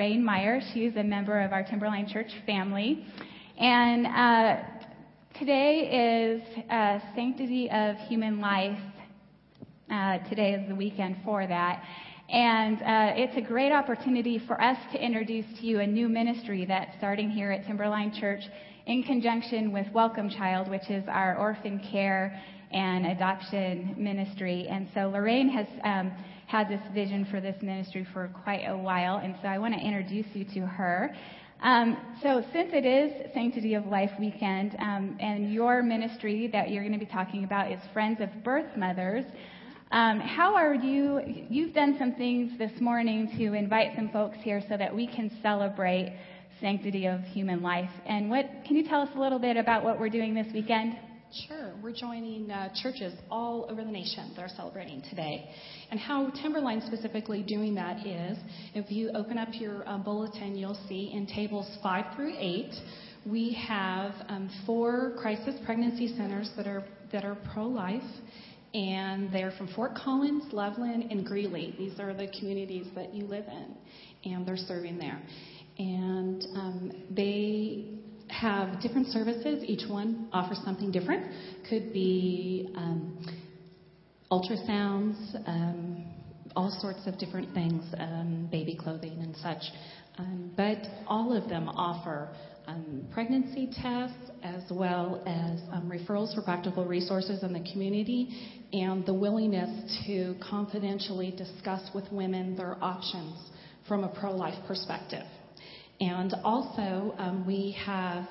Rain Meyer. She's a member of our Timberline Church family. And today is Sanctity of Human Life. Today is the weekend for that. And it's a great opportunity for us to introduce to you a new ministry that's starting here at Timberline Church in conjunction with Welcome Child, which is our orphan care and adoption ministry. And so Lorraine has had this vision for this ministry for quite a while, and so I want to introduce you to her. So since it is Sanctity of Life weekend, and your ministry that you're going to be talking about is Friends of Birth Mothers, how are you? You've done some things this morning to invite some folks here so that we can celebrate Sanctity of Human Life. And what can you tell us a little bit about what we're doing this weekend? Sure. We're joining churches all over the nation that are celebrating today. And how Timberline specifically doing that is, if you open up your bulletin, you'll see in tables 5 through 8, we have 4 crisis pregnancy centers that are pro-life. And they're from Fort Collins, Loveland, and Greeley. These are the communities that you live in, and they're serving there. And they have different services. Each one offers something different. Could be ultrasounds, all sorts of different things, baby clothing and such. But all of them offer pregnancy tests, as well as referrals for practical resources in the community, and the willingness to confidentially discuss with women their options from a pro-life perspective. And also, we have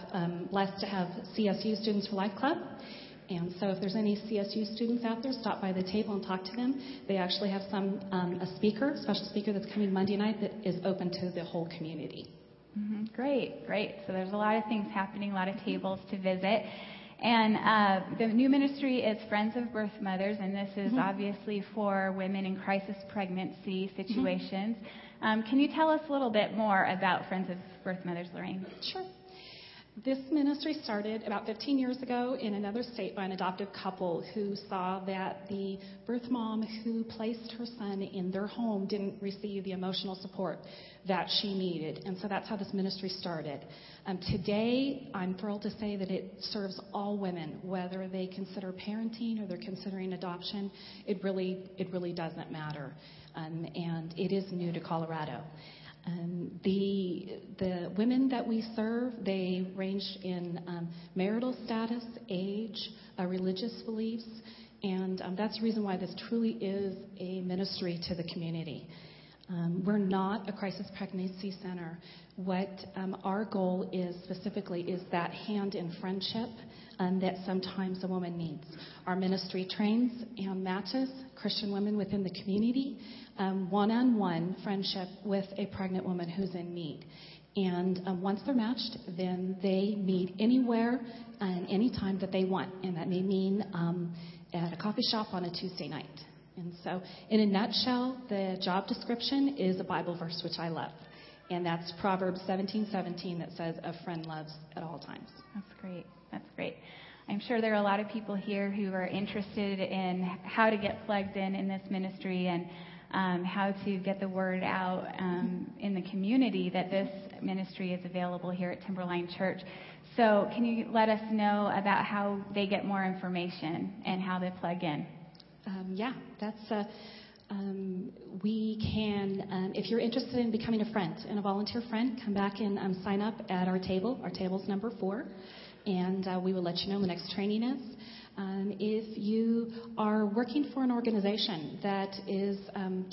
blessed to have CSU Students for Life Club. And so if there's any CSU students out there, stop by the table and talk to them. They actually have a special speaker that's coming Monday night that is open to the whole community. Mm-hmm. Great. So there's a lot of things happening, a lot of tables to visit. And the new ministry is Friends of Birth Mothers, and this is obviously for women in crisis pregnancy situations. Mm-hmm. Can you tell us a little bit more about Friends of Birth Mothers, Lorraine? Sure. This ministry started about 15 years ago in another state by an adoptive couple who saw that the birth mom who placed her son in their home didn't receive the emotional support that she needed. And so that's how this ministry started. Today, I'm thrilled to say that it serves all women, whether they consider parenting or they're considering adoption. It really doesn't matter. And it is new to Colorado. The women that we serve, they range in marital status, age, religious beliefs, and that's the reason why this truly is a ministry to the community. We're not a crisis pregnancy center. What our goal is specifically is that hand in friendship that sometimes a woman needs. Our ministry trains and matches Christian women within the community, one-on-one friendship with a pregnant woman who's in need. And once they're matched, then they meet anywhere and any time that they want. And that may mean at a coffee shop on a Tuesday night. And so, in a nutshell, the job description is a Bible verse, which I love. And that's Proverbs 17:17 that says, "A friend loves at all times." That's great. I'm sure there are a lot of people here who are interested in how to get plugged in this ministry and how to get the word out in the community that this ministry is available here at Timberline Church. So can you let us know about how they get more information and how they plug in? If you're interested in becoming a friend and a volunteer friend, come back and sign up at our table. Our table's number 4, and we will let you know when the next training is. If you are working for an organization that is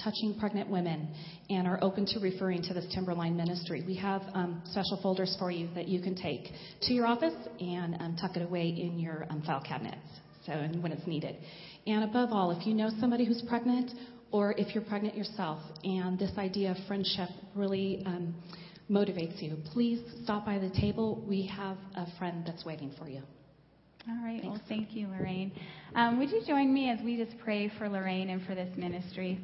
touching pregnant women and are open to referring to this Timberline ministry, we have special folders for you that you can take to your office and tuck it away in your file cabinets. So, and when it's needed. And above all, if you know somebody who's pregnant or if you're pregnant yourself and this idea of friendship really motivates you, please stop by the table. We have a friend that's waiting for you. All right. Thanks. Well, thank you, Lorraine. Would you join me as we just pray for Lorraine and for this ministry?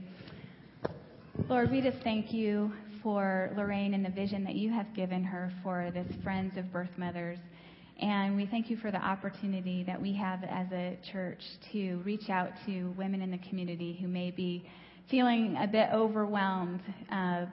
Lord, we just thank you for Lorraine and the vision that you have given her for this Friends of Birth Mothers. And we thank you for the opportunity that we have as a church to reach out to women in the community who may be feeling a bit overwhelmed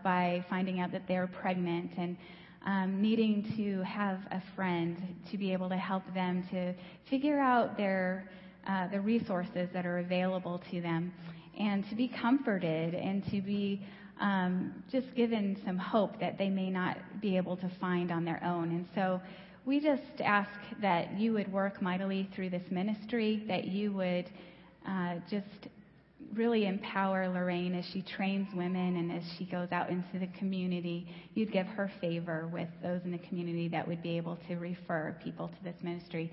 by finding out that they're pregnant and needing to have a friend to be able to help them to figure out the resources that are available to them, and to be comforted and to be just given some hope that they may not be able to find on their own. And so we just ask that you would work mightily through this ministry, that you would just really empower Lorraine as she trains women and as she goes out into the community. You'd give her favor with those in the community that would be able to refer people to this ministry.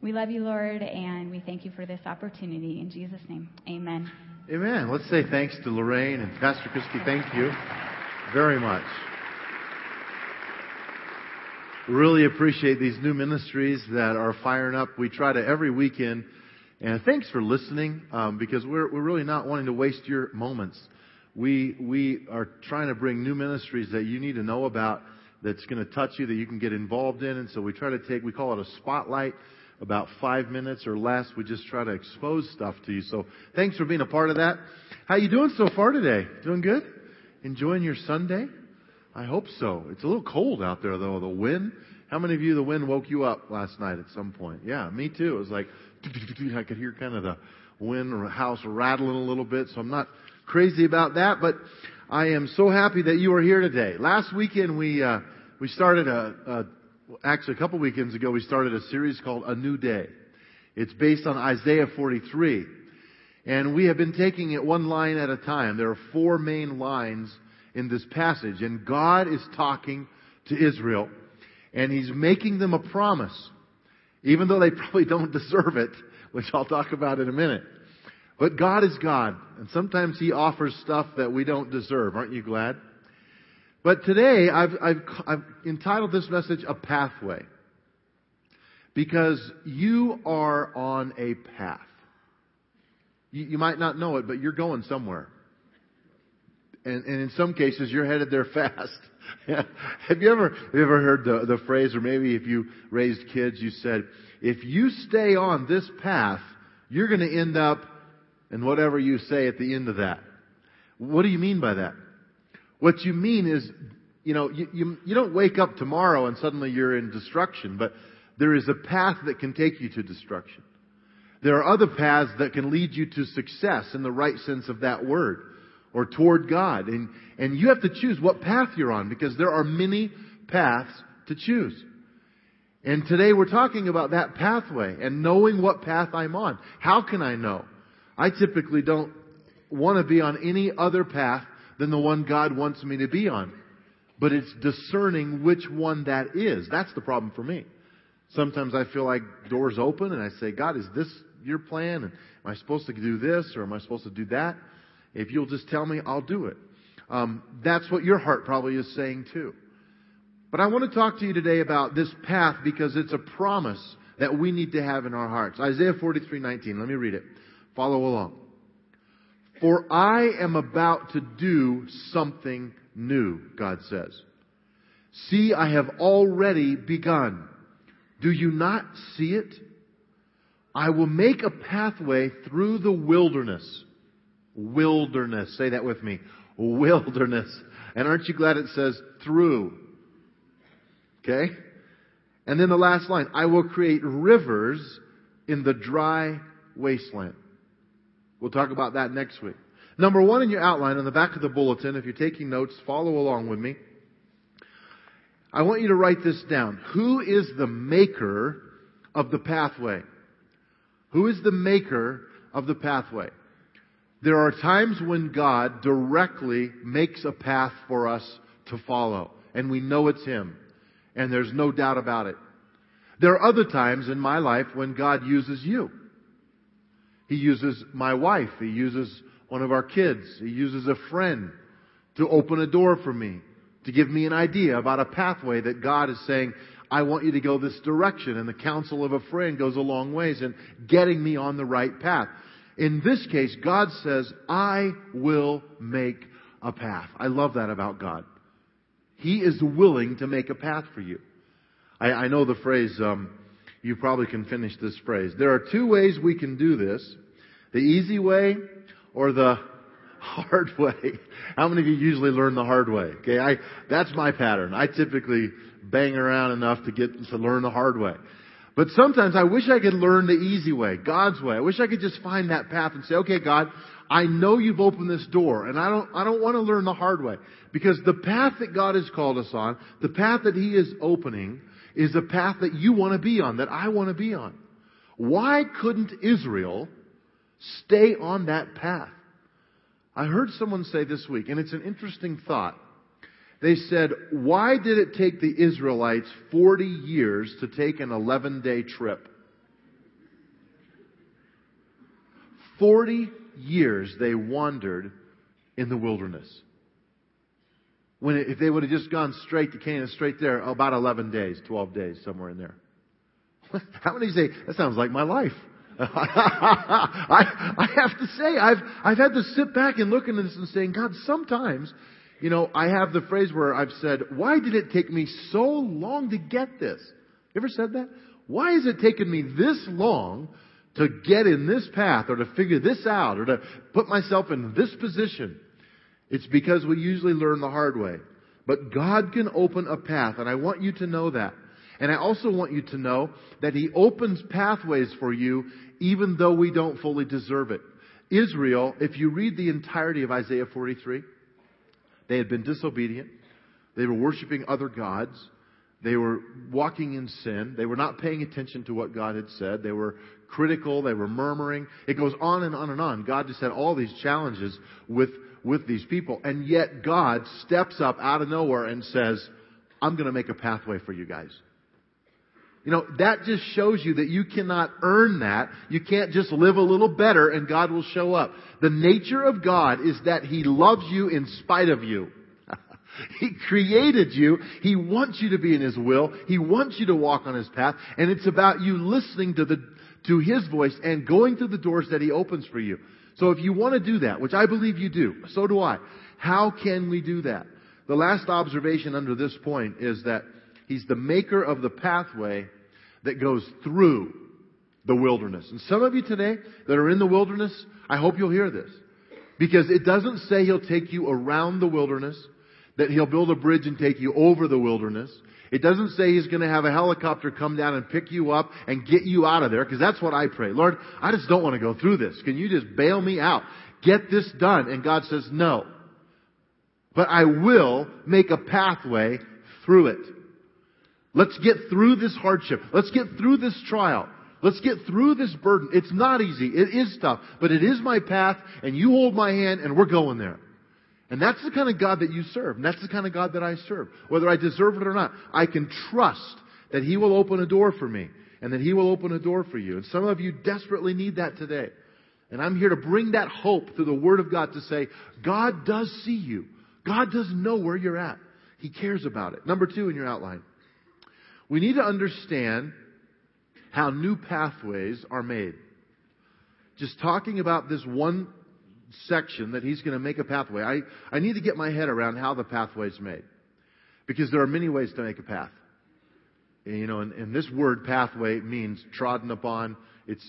We love you, Lord, and we thank you for this opportunity. In Jesus' name, amen. Amen. Let's say thanks to Lorraine and Pastor Christy. Thank you very much. We really appreciate these new ministries that are firing up. We try to every weekend. And thanks for listening, because we're really not wanting to waste your moments. We are trying to bring new ministries that you need to know about, that's going to touch you, that you can get involved in. And so we try to take, we call it a spotlight, about 5 minutes or less. We just try to expose stuff to you. So thanks for being a part of that. How you doing so far today? Doing good? Enjoying your Sunday? I hope so. It's a little cold out there, though, the wind. How many of you, the wind woke you up last night at some point? Yeah, me too. It was like, I could hear kind of the wind or house rattling a little bit, so I'm not crazy about that, but I am so happy that you are here today. Last weekend, we started actually a couple weekends ago, we started a series called A New Day. It's based on Isaiah 43, and we have been taking it one line at a time. There are four main lines in this passage, and God is talking to Israel. And he's making them a promise, even though they probably don't deserve it, which I'll talk about in a minute. But God is God, and sometimes he offers stuff that we don't deserve. Aren't you glad? But today, I've entitled this message, A Pathway. Because you are on a path. You might not know it, but you're going somewhere. And in some cases, you're headed there fast. Yeah. Have you ever heard the phrase, or maybe if you raised kids, you said, if you stay on this path, you're going to end up in whatever you say at the end of that. What do you mean by that? What you mean is, you don't wake up tomorrow and suddenly you're in destruction, but there is a path that can take you to destruction. There are other paths that can lead you to success in the right sense of that word, or toward God. And you have to choose what path you're on, because there are many paths to choose. And today we're talking about that pathway and knowing what path I'm on. How can I know? I typically don't want to be on any other path than the one God wants me to be on. But it's discerning which one that is. That's the problem for me. Sometimes I feel like doors open and I say, God, is this your plan? And am I supposed to do this, or am I supposed to do that? If you'll just tell me, I'll do it. That's what your heart probably is saying too. But I want to talk to you today about this path, because it's a promise that we need to have in our hearts. Isaiah 43:19. Let me read it. Follow along. For I am about to do something new, God says. See, I have already begun. Do you not see it? I will make a pathway through the wilderness. Wilderness. Say that with me. Wilderness. And aren't you glad it says through? Okay? And then the last line. I will create rivers in the dry wasteland. We'll talk about that next week. Number one in your outline on the back of the bulletin, if you're taking notes, follow along with me. I want you to write this down. Who is the maker of the pathway? Who is the maker of the pathway? There are times when God directly makes a path for us to follow, and we know it's Him, and there's no doubt about it. There are other times in my life when God uses you. He uses my wife. He uses one of our kids. He uses a friend to open a door for me, to give me an idea about a pathway that God is saying, I want you to go this direction. And the counsel of a friend goes a long ways in getting me on the right path. In this case, God says, I will make a path. I love that about God. He is willing to make a path for you. I know the phrase, you probably can finish this phrase. There are two ways we can do this. The easy way or the hard way. How many of you usually learn the hard way? Okay, that's my pattern. I typically bang around enough to get to learn the hard way. But sometimes I wish I could learn the easy way, God's way. I wish I could just find that path and say, okay, God, I know you've opened this door, and I don't want to learn the hard way. Because the path that God has called us on, the path that He is opening, is the path that you want to be on, that I want to be on. Why couldn't Israel stay on that path? I heard someone say this week, and it's an interesting thought. They said, why did it take the Israelites 40 years to take an 11-day trip? 40 years they wandered in the wilderness. If they would have just gone straight to Canaan, straight there, about 11 days, 12 days, somewhere in there. How many say, that sounds like my life? I have to say, I've had to sit back and look into this and saying, God, sometimes, you know, I have the phrase where I've said, why did it take me so long to get this? You ever said that? Why has it taken me this long to get in this path or to figure this out or to put myself in this position? It's because we usually learn the hard way. But God can open a path, and I want you to know that. And I also want you to know that He opens pathways for you even though we don't fully deserve it. Israel, if you read the entirety of Isaiah 43, they had been disobedient. They were worshiping other gods. They were walking in sin. They were not paying attention to what God had said. They were critical. They were murmuring. It goes on and on and on. God just had all these challenges with these people. And yet God steps up out of nowhere and says, I'm going to make a pathway for you guys. You know, that just shows you that you cannot earn that. You can't just live a little better and God will show up. The nature of God is that He loves you in spite of you. He created you. He wants you to be in His will. He wants you to walk on His path. And it's about you listening to His voice and going through the doors that He opens for you. So if you want to do that, which I believe you do, so do I, how can we do that? The last observation under this point is that He's the maker of the pathway that goes through the wilderness. And some of you today that are in the wilderness, I hope you'll hear this. Because it doesn't say He'll take you around the wilderness, that He'll build a bridge and take you over the wilderness. It doesn't say He's going to have a helicopter come down and pick you up and get you out of there, because that's what I pray. Lord, I just don't want to go through this. Can you just bail me out? Get this done. And God says, no. But I will make a pathway through it. Let's get through this hardship. Let's get through this trial. Let's get through this burden. It's not easy. It is tough. But it is my path, and you hold my hand, and we're going there. And that's the kind of God that you serve. And that's the kind of God that I serve. Whether I deserve it or not, I can trust that He will open a door for me and that He will open a door for you. And some of you desperately need that today. And I'm here to bring that hope through the Word of God to say, God does see you. God does know where you're at. He cares about it. Number 2 in your outline. We need to understand how new pathways are made. Just talking about this one section that He's going to make a pathway. I need to get my head around how the pathway is made. Because there are many ways to make a path. And, you know, and this word pathway means trodden upon. It's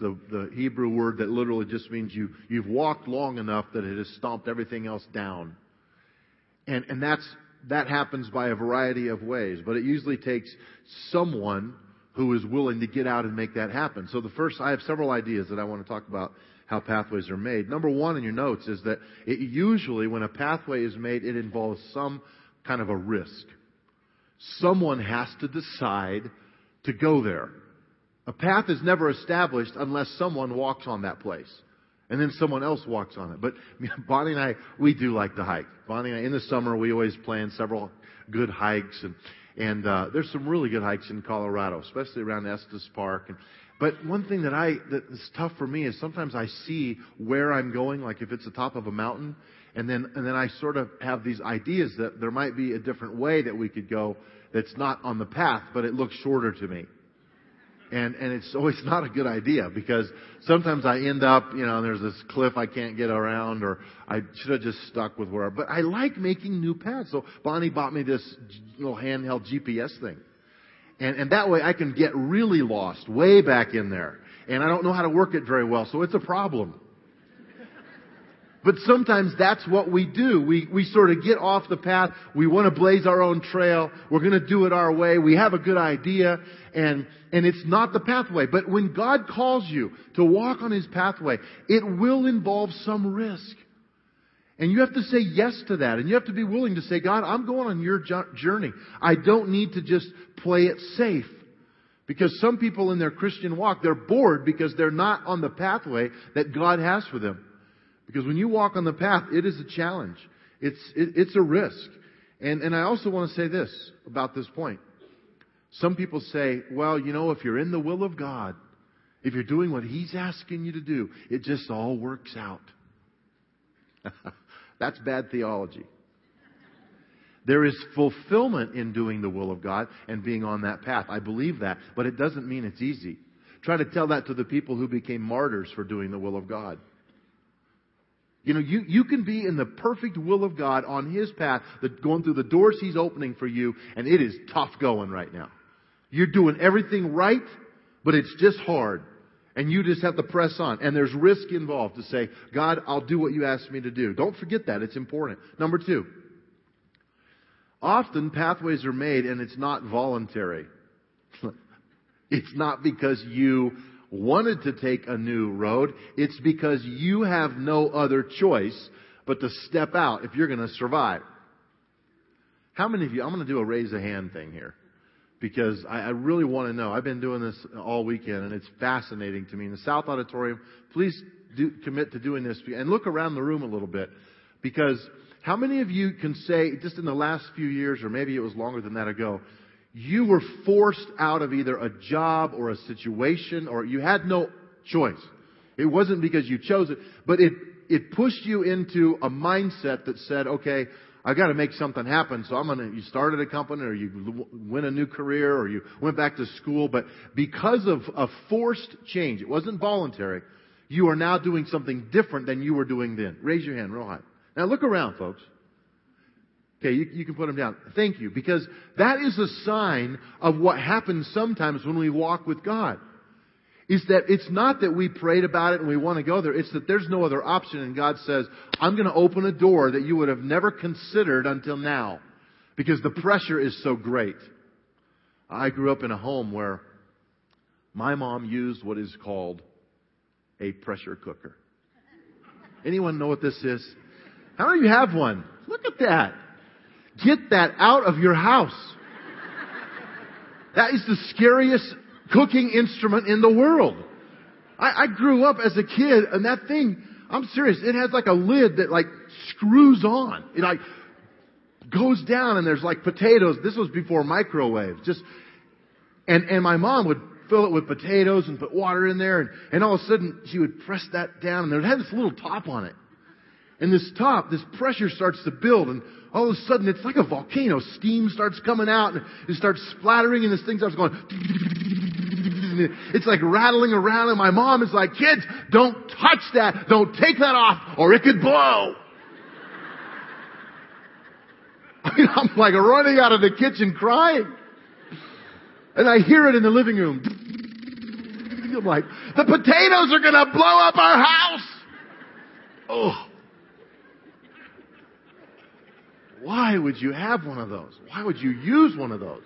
the Hebrew word that literally just means you've walked long enough that it has stomped everything else down. And that happens by a variety of ways, but it usually takes someone who is willing to get out and make that happen. So I have several ideas that I want to talk about how pathways are made. Number 1 in your notes is that it usually, when a pathway is made, it involves some kind of a risk. Someone has to decide to go there. A path is never established unless someone walks on that place. And then someone else walks on it. But Bonnie and I, we do like to hike. Bonnie and I, in the summer, we always plan several good hikes. And there's some really good hikes in Colorado, especially around Estes Park. But one thing that's tough for me is sometimes I see where I'm going, like if it's the top of a mountain. And then I sort of have these ideas that there might be a different way that we could go that's not on the path, but it looks shorter to me. And it's always not a good idea because sometimes I end up, you know, there's this cliff I can't get around, or I should have just stuck with where. But I like making new paths. So Bonnie bought me this little handheld GPS thing. And that way I can get really lost way back in there. And I don't know how to work it very well, so it's a problem. But sometimes that's what we do. We sort of get off the path. We want to blaze our own trail. We're going to do it our way. We have a good idea, and it's not the pathway. But when God calls you to walk on His pathway, it will involve some risk. And you have to say yes to that. And you have to be willing to say, God, I'm going on your journey. I don't need to just play it safe. Because some people in their Christian walk, they're bored because they're not on the pathway that God has for them. Because when you walk on the path, it is a challenge. It's a risk. And I also want to say this about this point. Some people say, well, you know, if you're in the will of God, if you're doing what He's asking you to do, it just all works out. That's bad theology. There is fulfillment in doing the will of God and being on that path. I believe that, but it doesn't mean it's easy. Try to tell that to the people who became martyrs for doing the will of God. You know, you can be in the perfect will of God on His path, going through the doors He's opening for you, and it is tough going right now. You're doing everything right, but it's just hard. And you just have to press on. And there's risk involved to say, God, I'll do what you asked me to do. Don't forget that. It's important. Number two, often pathways are made and it's not voluntary. It's not because you wanted to take a new road. It's because you have no other choice but to step out if you're going to survive. How many of you, I'm going to do a raise a hand thing here. Because I really want to know. I've been doing this all weekend, and it's fascinating to me. In the South Auditorium, please do commit to doing this. And look around the room a little bit. Because how many of you can say, just in the last few years, or maybe it was longer than that ago, you were forced out of either a job or a situation, or you had no choice. It wasn't because you chose it, but it pushed you into a mindset that said, okay, I've got to make something happen. So you started a company or you went a new career or you went back to school. But because of a forced change, it wasn't voluntary. You are now doing something different than you were doing then. Raise your hand real high. Now look around, folks. Okay, you can put them down. Thank you. Because that is a sign of what happens sometimes when we walk with God. Is that it's not that we prayed about it and we want to go there. It's that there's no other option. And God says, I'm going to open a door that you would have never considered until now. Because the pressure is so great. I grew up in a home where my mom used what is called a pressure cooker. Anyone know what this is? How many of you have one? Look at that. Get that out of your house. That is the scariest cooking instrument in the world. I grew up as a kid and that thing, I'm serious, it has like a lid that like screws on. It like goes down and there's like potatoes. This was before microwaves. And my mom would fill it with potatoes and put water in there and all of a sudden she would press that down and it had this little top on it. And this top, this pressure starts to build and all of a sudden it's like a volcano. Steam starts coming out and it starts splattering and this thing starts going. It's like rattling around and my mom is like, kids, don't touch that. Don't take that off or it could blow. I mean, I'm like running out of the kitchen crying. And I hear it in the living room. I'm like, the potatoes are going to blow up our house. Oh. Why would you have one of those? Why would you use one of those?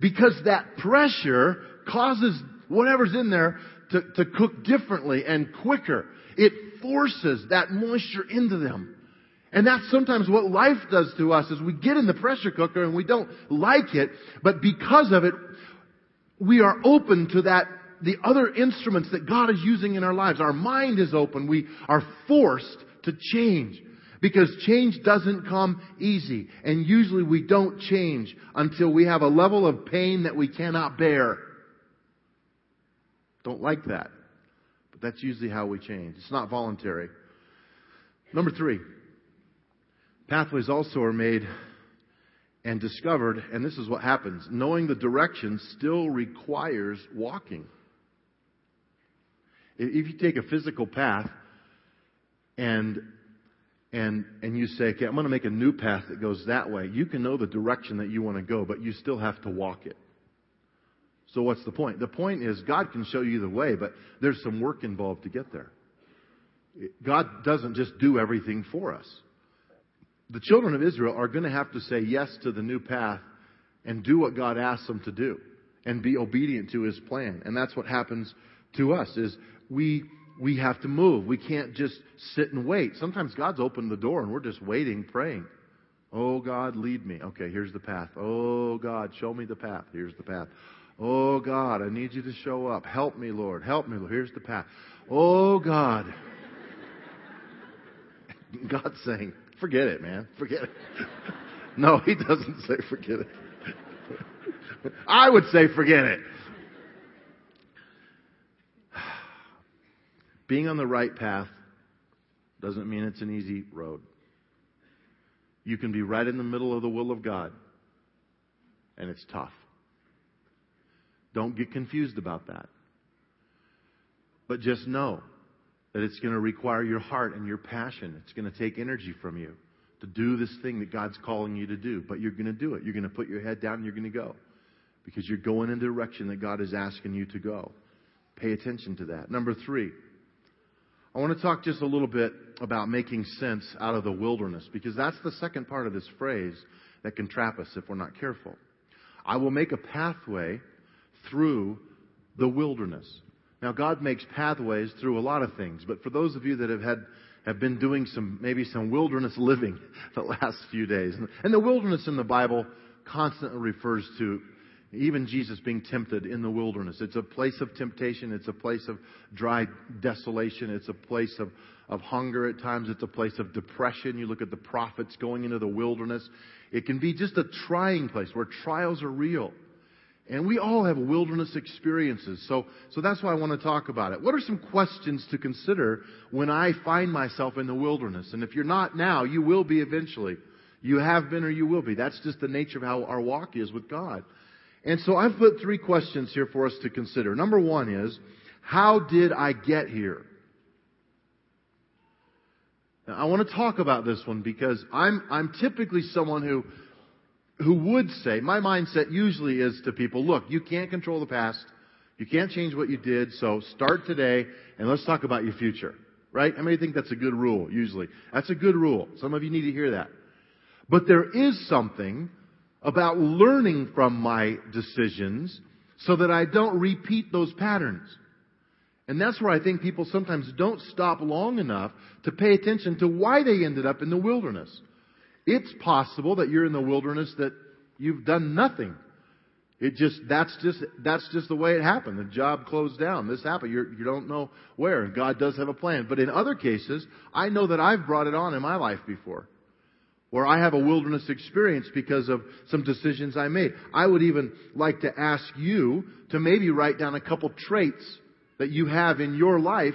Because that pressure causes whatever's in there to cook differently and quicker. It forces that moisture into them. And that's sometimes what life does to us is we get in the pressure cooker and we don't like it. But because of it, we are open to that, the other instruments that God is using in our lives. Our mind is open. We are forced to change. Because change doesn't come easy. And usually we don't change until we have a level of pain that we cannot bear. Don't like that. But that's usually how we change. It's not voluntary. Number three. Pathways also are made and discovered. And this is what happens. Knowing the direction still requires walking. If you take a physical path and you say, okay, I'm going to make a new path that goes that way. You can know the direction that you want to go, but you still have to walk it. So what's the point? The point is God can show you the way, but there's some work involved to get there. God doesn't just do everything for us. The children of Israel are going to have to say yes to the new path and do what God asks them to do and be obedient to his plan. And that's what happens to us is we have to move. We can't just sit and wait. Sometimes God's opened the door and we're just waiting, praying. Oh, God, lead me. Okay, here's the path. Oh, God, show me the path. Here's the path. Oh, God, I need you to show up. Help me, Lord. Help me, Lord. Here's the path. Oh, God. God's saying, forget it, man. Forget it. No, he doesn't say forget it. I would say forget it. Being on the right path doesn't mean it's an easy road. You can be right in the middle of the will of God, and it's tough. Don't get confused about that. But just know that it's going to require your heart and your passion. It's going to take energy from you to do this thing that God's calling you to do. But you're going to do it. You're going to put your head down and you're going to go. Because you're going in the direction that God is asking you to go. Pay attention to that. Number three, I want to talk just a little bit about making sense out of the wilderness, because that's the second part of this phrase that can trap us if we're not careful. I will make a pathway through the wilderness. Now, God makes pathways through a lot of things, but for those of you that have been doing some wilderness living the last few days, and the wilderness in the Bible constantly refers to even Jesus being tempted in the wilderness. It's a place of temptation. It's a place of dry desolation. It's a place of hunger at times. It's a place of depression. You look at the prophets going into the wilderness. It can be just a trying place where trials are real. And we all have wilderness experiences. So that's why I want to talk about it. What are some questions to consider when I find myself in the wilderness? And if you're not now, you will be eventually. You have been or you will be. That's just the nature of how our walk is with God. And so I've put three questions here for us to consider. Number one is, how did I get here? Now, I want to talk about this one because I'm typically someone who would say, my mindset usually is to people, look, you can't control the past. You can't change what you did. So start today and let's talk about your future. Right? I mean, I think that's a good rule usually. That's a good rule. Some of you need to hear that. But there is something about learning from my decisions so that I don't repeat those patterns. And that's where I think people sometimes don't stop long enough to pay attention to why they ended up in the wilderness. It's possible that you're in the wilderness that you've done nothing. That's just the way it happened. The job closed down. This happened. You don't know where. God does have a plan. But in other cases, I know that I've brought it on in my life before, where I have a wilderness experience because of some decisions I made. I would even like to ask you to maybe write down a couple traits that you have in your life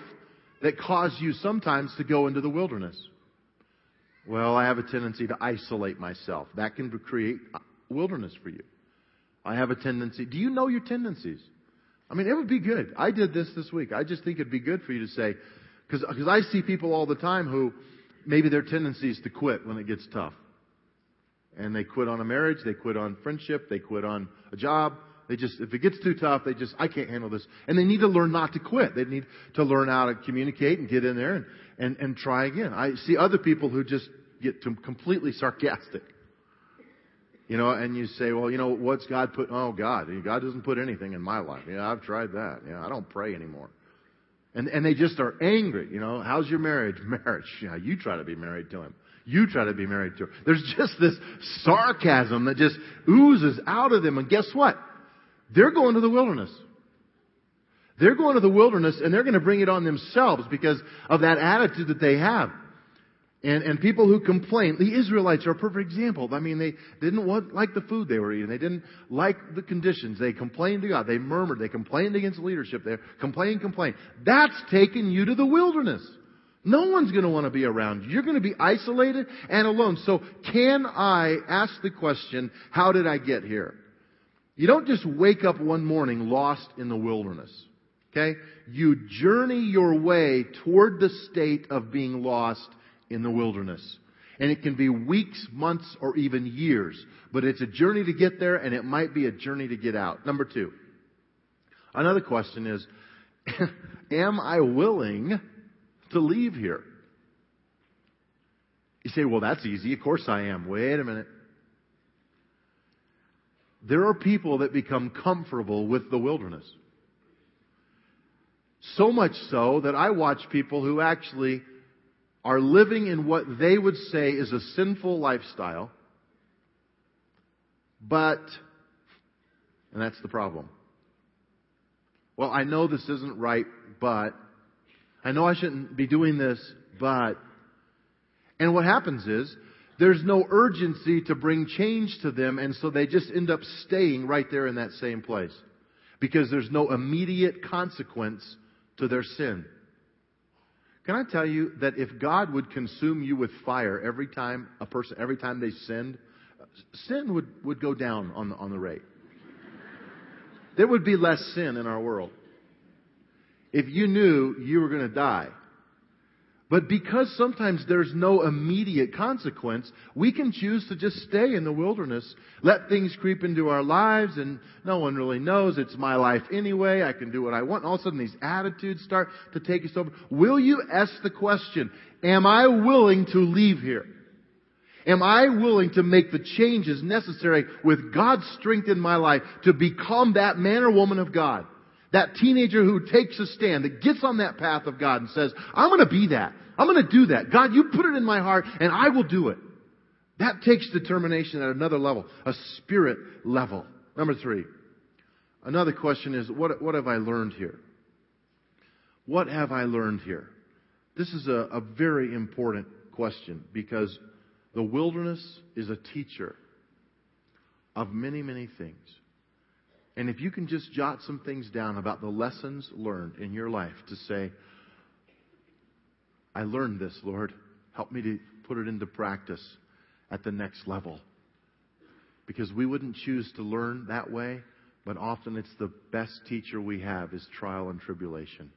that cause you sometimes to go into the wilderness. Well, I have a tendency to isolate myself. That can create wilderness for you. I have a tendency. Do you know your tendencies? I mean, it would be good. I did this week. I just think it'd be good for you to say, because I see people all the time who, maybe their tendency is to quit when it gets tough. And they quit on a marriage. They quit on friendship. They quit on a job. If it gets too tough, I can't handle this. And they need to learn not to quit. They need to learn how to communicate and get in there and try again. I see other people who just get completely sarcastic. And you say, well, what's God put? Oh, God. God doesn't put anything in my life. I've tried that. I don't pray anymore. And they just are angry. How's your marriage? Marriage. You try to be married to him. You try to be married to her. There's just this sarcasm that just oozes out of them. And guess what? They're going to the wilderness. They're going to the wilderness and they're going to bring it on themselves because of that attitude that they have. And people who complain, the Israelites are a perfect example. I mean, they didn't like the food they were eating. They didn't like the conditions. They complained to God. They murmured. They complained against leadership. They complained. That's taking you to the wilderness. No one's going to want to be around you. You're going to be isolated and alone. So can I ask the question, how did I get here? You don't just wake up one morning lost in the wilderness. Okay? You journey your way toward the state of being lost in the wilderness. And it can be weeks, months, or even years. But it's a journey to get there, and it might be a journey to get out. Number two. Another question is, am I willing to leave here. You say, well, that's easy. Of course I am. Wait a minute. There are people that become comfortable with the wilderness. So much so that I watch people who actually are living in what they would say is a sinful lifestyle. But, and that's the problem. Well, I know this isn't right, but I know I shouldn't be doing this, but. And what happens is there's no urgency to bring change to them, and so they just end up staying right there in that same place because there's no immediate consequence to their sin. Can I tell you that if God would consume you with fire every time they sinned, sin would go down on the rate. There would be less sin in our world if you knew you were going to die. But because sometimes there's no immediate consequence, we can choose to just stay in the wilderness, let things creep into our lives, and no one really knows. It's my life anyway. I can do what I want. And all of a sudden, these attitudes start to take us over. Will you ask the question, am I willing to leave here? Am I willing to make the changes necessary with God's strength in my life to become that man or woman of God? That teenager who takes a stand, that gets on that path of God and says, I'm going to be that. I'm going to do that. God, you put it in my heart and I will do it. That takes determination at another level, a spirit level. Number three, another question is, what have I learned here? What have I learned here? This is a very important question because the wilderness is a teacher of many, many things. And if you can just jot some things down about the lessons learned in your life to say, I learned this, Lord. Help me to put it into practice at the next level. Because we wouldn't choose to learn that way, but often it's the best teacher we have is trial and tribulation.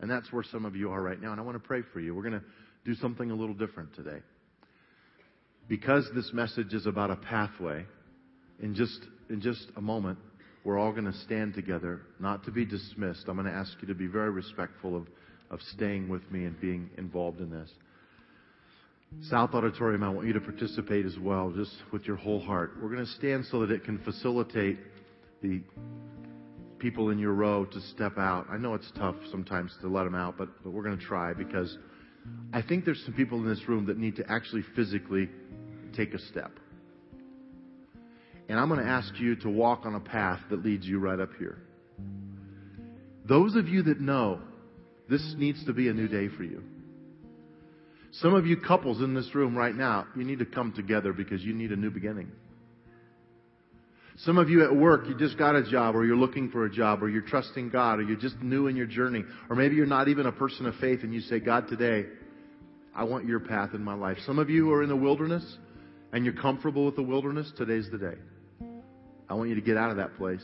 And that's where some of you are right now. And I want to pray for you. We're going to do something a little different today. Because this message is about a pathway, in just a moment, we're all going to stand together, not to be dismissed. I'm going to ask you to be very respectful of staying with me and being involved in this. South Auditorium, I want you to participate as well, just with your whole heart. We're going to stand so that it can facilitate the people in your row to step out. I know it's tough sometimes to let them out, but we're going to try because I think there's some people in this room that need to actually physically take a step. And I'm going to ask you to walk on a path that leads you right up here. Those of you that know, this needs to be a new day for you. Some of you couples in this room right now, you need to come together because you need a new beginning. Some of you at work, you just got a job or you're looking for a job or you're trusting God or you're just new in your journey. Or maybe you're not even a person of faith and you say, God, today, I want your path in my life. Some of you are in the wilderness and you're comfortable with the wilderness. Today's the day. I want you to get out of that place.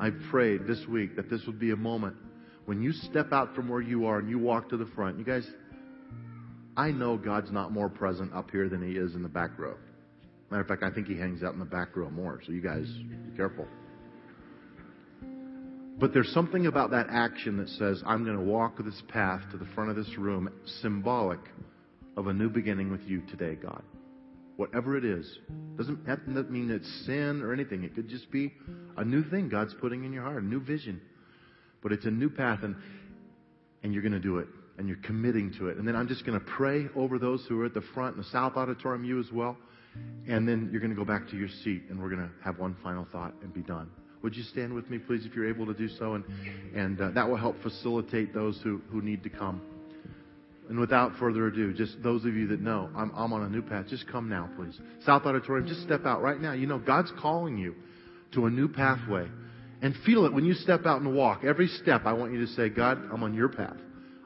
I prayed this week that this would be a moment when you step out from where you are and you walk to the front. You guys, I know God's not more present up here than He is in the back row. Matter of fact, I think He hangs out in the back row more. So you guys, be careful. But there's something about that action that says, I'm going to walk this path to the front of this room, symbolic of a new beginning with you today, God. Whatever it is, doesn't mean it's sin or anything. It could just be a new thing God's putting in your heart, a new vision. But it's a new path, and you're going to do it, and you're committing to it. And then I'm just going to pray over those who are at the front in the South Auditorium, you as well. And then you're going to go back to your seat, and we're going to have one final thought and be done. Would you stand with me, please, if you're able to do so? And that will help facilitate those who need to come. And without further ado, just those of you that know, I'm on a new path, just come now, please. South Auditorium, just step out right now. You know, God's calling you to a new pathway. And feel it when you step out and walk. Every step, I want you to say, God, I'm on your path.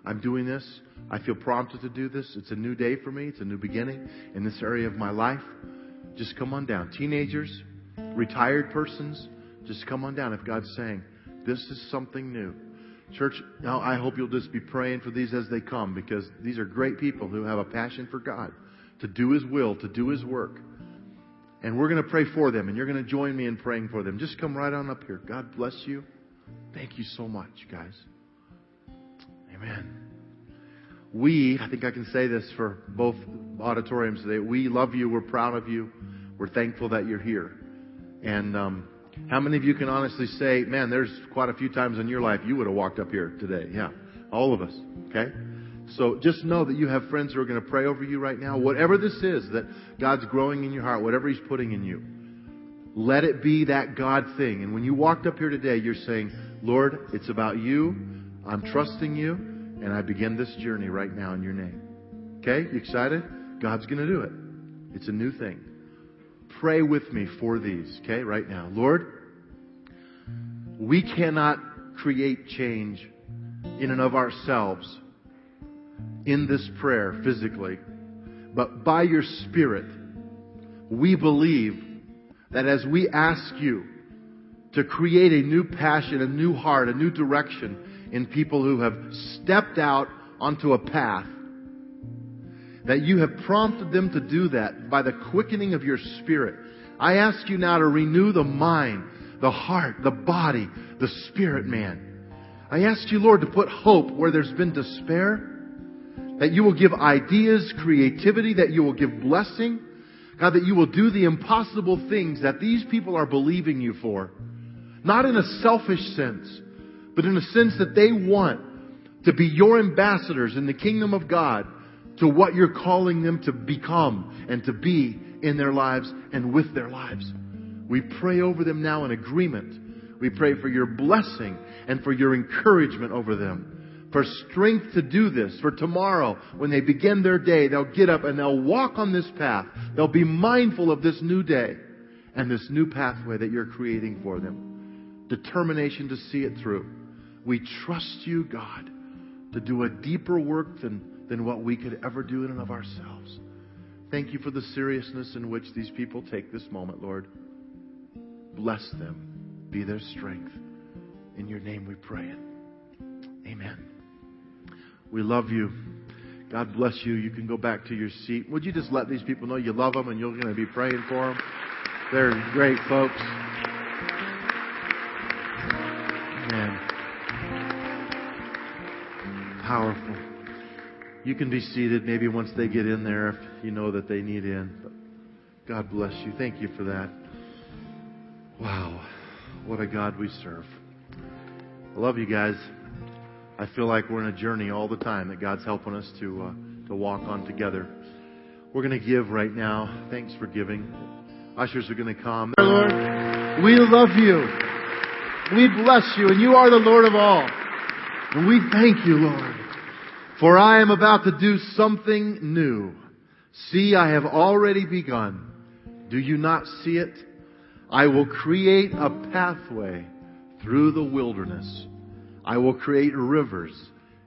I'm doing this. I feel prompted to do this. It's a new day for me. It's a new beginning in this area of my life. Just come on down. Teenagers, retired persons, just come on down if God's saying, this is something new. Church, now I hope you'll just be praying for these as they come because these are great people who have a passion for God to do His will, to do His work. And we're going to pray for them, and you're going to join me in praying for them. Just come right on up here. God bless you. Thank you so much, guys. Amen. I think I can say this for both auditoriums today, we love you, we're proud of you, we're thankful that you're here. And how many of you can honestly say, man, there's quite a few times in your life you would have walked up here today? Yeah, all of us, okay? So just know that you have friends who are going to pray over you right now. Whatever this is that God's growing in your heart, whatever He's putting in you, let it be that God thing. And when you walked up here today, you're saying, Lord, it's about you. I'm trusting you. And I begin this journey right now in your name. Okay? You excited? God's going to do it. It's a new thing. Pray with me for these. Okay? Right now. Lord, we cannot create change in and of ourselves in this prayer physically, but by your Spirit, we believe that as we ask you to create a new passion, a new heart, a new direction in people who have stepped out onto a path, that you have prompted them to do that by the quickening of your Spirit. I ask you now to renew the mind, the heart, the body, the spirit man. I ask you, Lord, to put hope where there's been despair, that you will give ideas, creativity, that you will give blessing. God, that you will do the impossible things that these people are believing you for. Not in a selfish sense, but in a sense that they want to be your ambassadors in the kingdom of God to what you're calling them to become and to be in their lives and with their lives. We pray over them now in agreement. We pray for your blessing and for your encouragement over them. For strength to do this, for tomorrow, when they begin their day, they'll get up and they'll walk on this path. They'll be mindful of this new day and this new pathway that you're creating for them. Determination to see it through. We trust you, God, to do a deeper work than what we could ever do in and of ourselves. Thank you for the seriousness in which these people take this moment, Lord. Bless them. Be their strength. In your name we pray it. Amen. We love you. God bless you. You can go back to your seat. Would you just let these people know you love them and you're going to be praying for them? They're great folks. Amen. Powerful. You can be seated maybe once they get in there if you know that they need in. But God bless you. Thank you for that. Wow. What a God we serve. I love you guys. I feel like we're in a journey all the time that God's helping us to walk on together. We're going to give right now. Thanks for giving. Ushers are going to come. Lord, we love you. We bless you, and you are the Lord of all. And we thank you, Lord, for I am about to do something new. See, I have already begun. Do you not see it? I will create a pathway through the wilderness. I will create rivers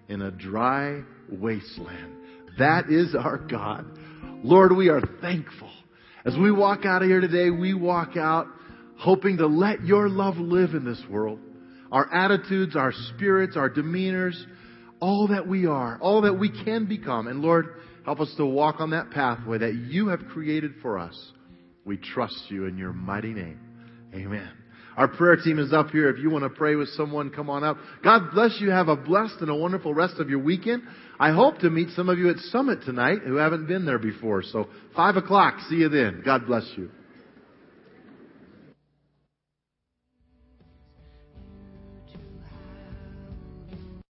in a dry wasteland. That is our God. Lord, we are thankful. As we walk out of here today, we walk out hoping to let your love live in this world. Our attitudes, our spirits, our demeanors, all that we are, all that we can become. And Lord, help us to walk on that pathway that you have created for us. We trust you in your mighty name. Amen. Our prayer team is up here. If you want to pray with someone, come on up. God bless you. Have a blessed and a wonderful rest of your weekend. I hope to meet some of you at Summit tonight who haven't been there before. So 5 o'clock. See you then. God bless you.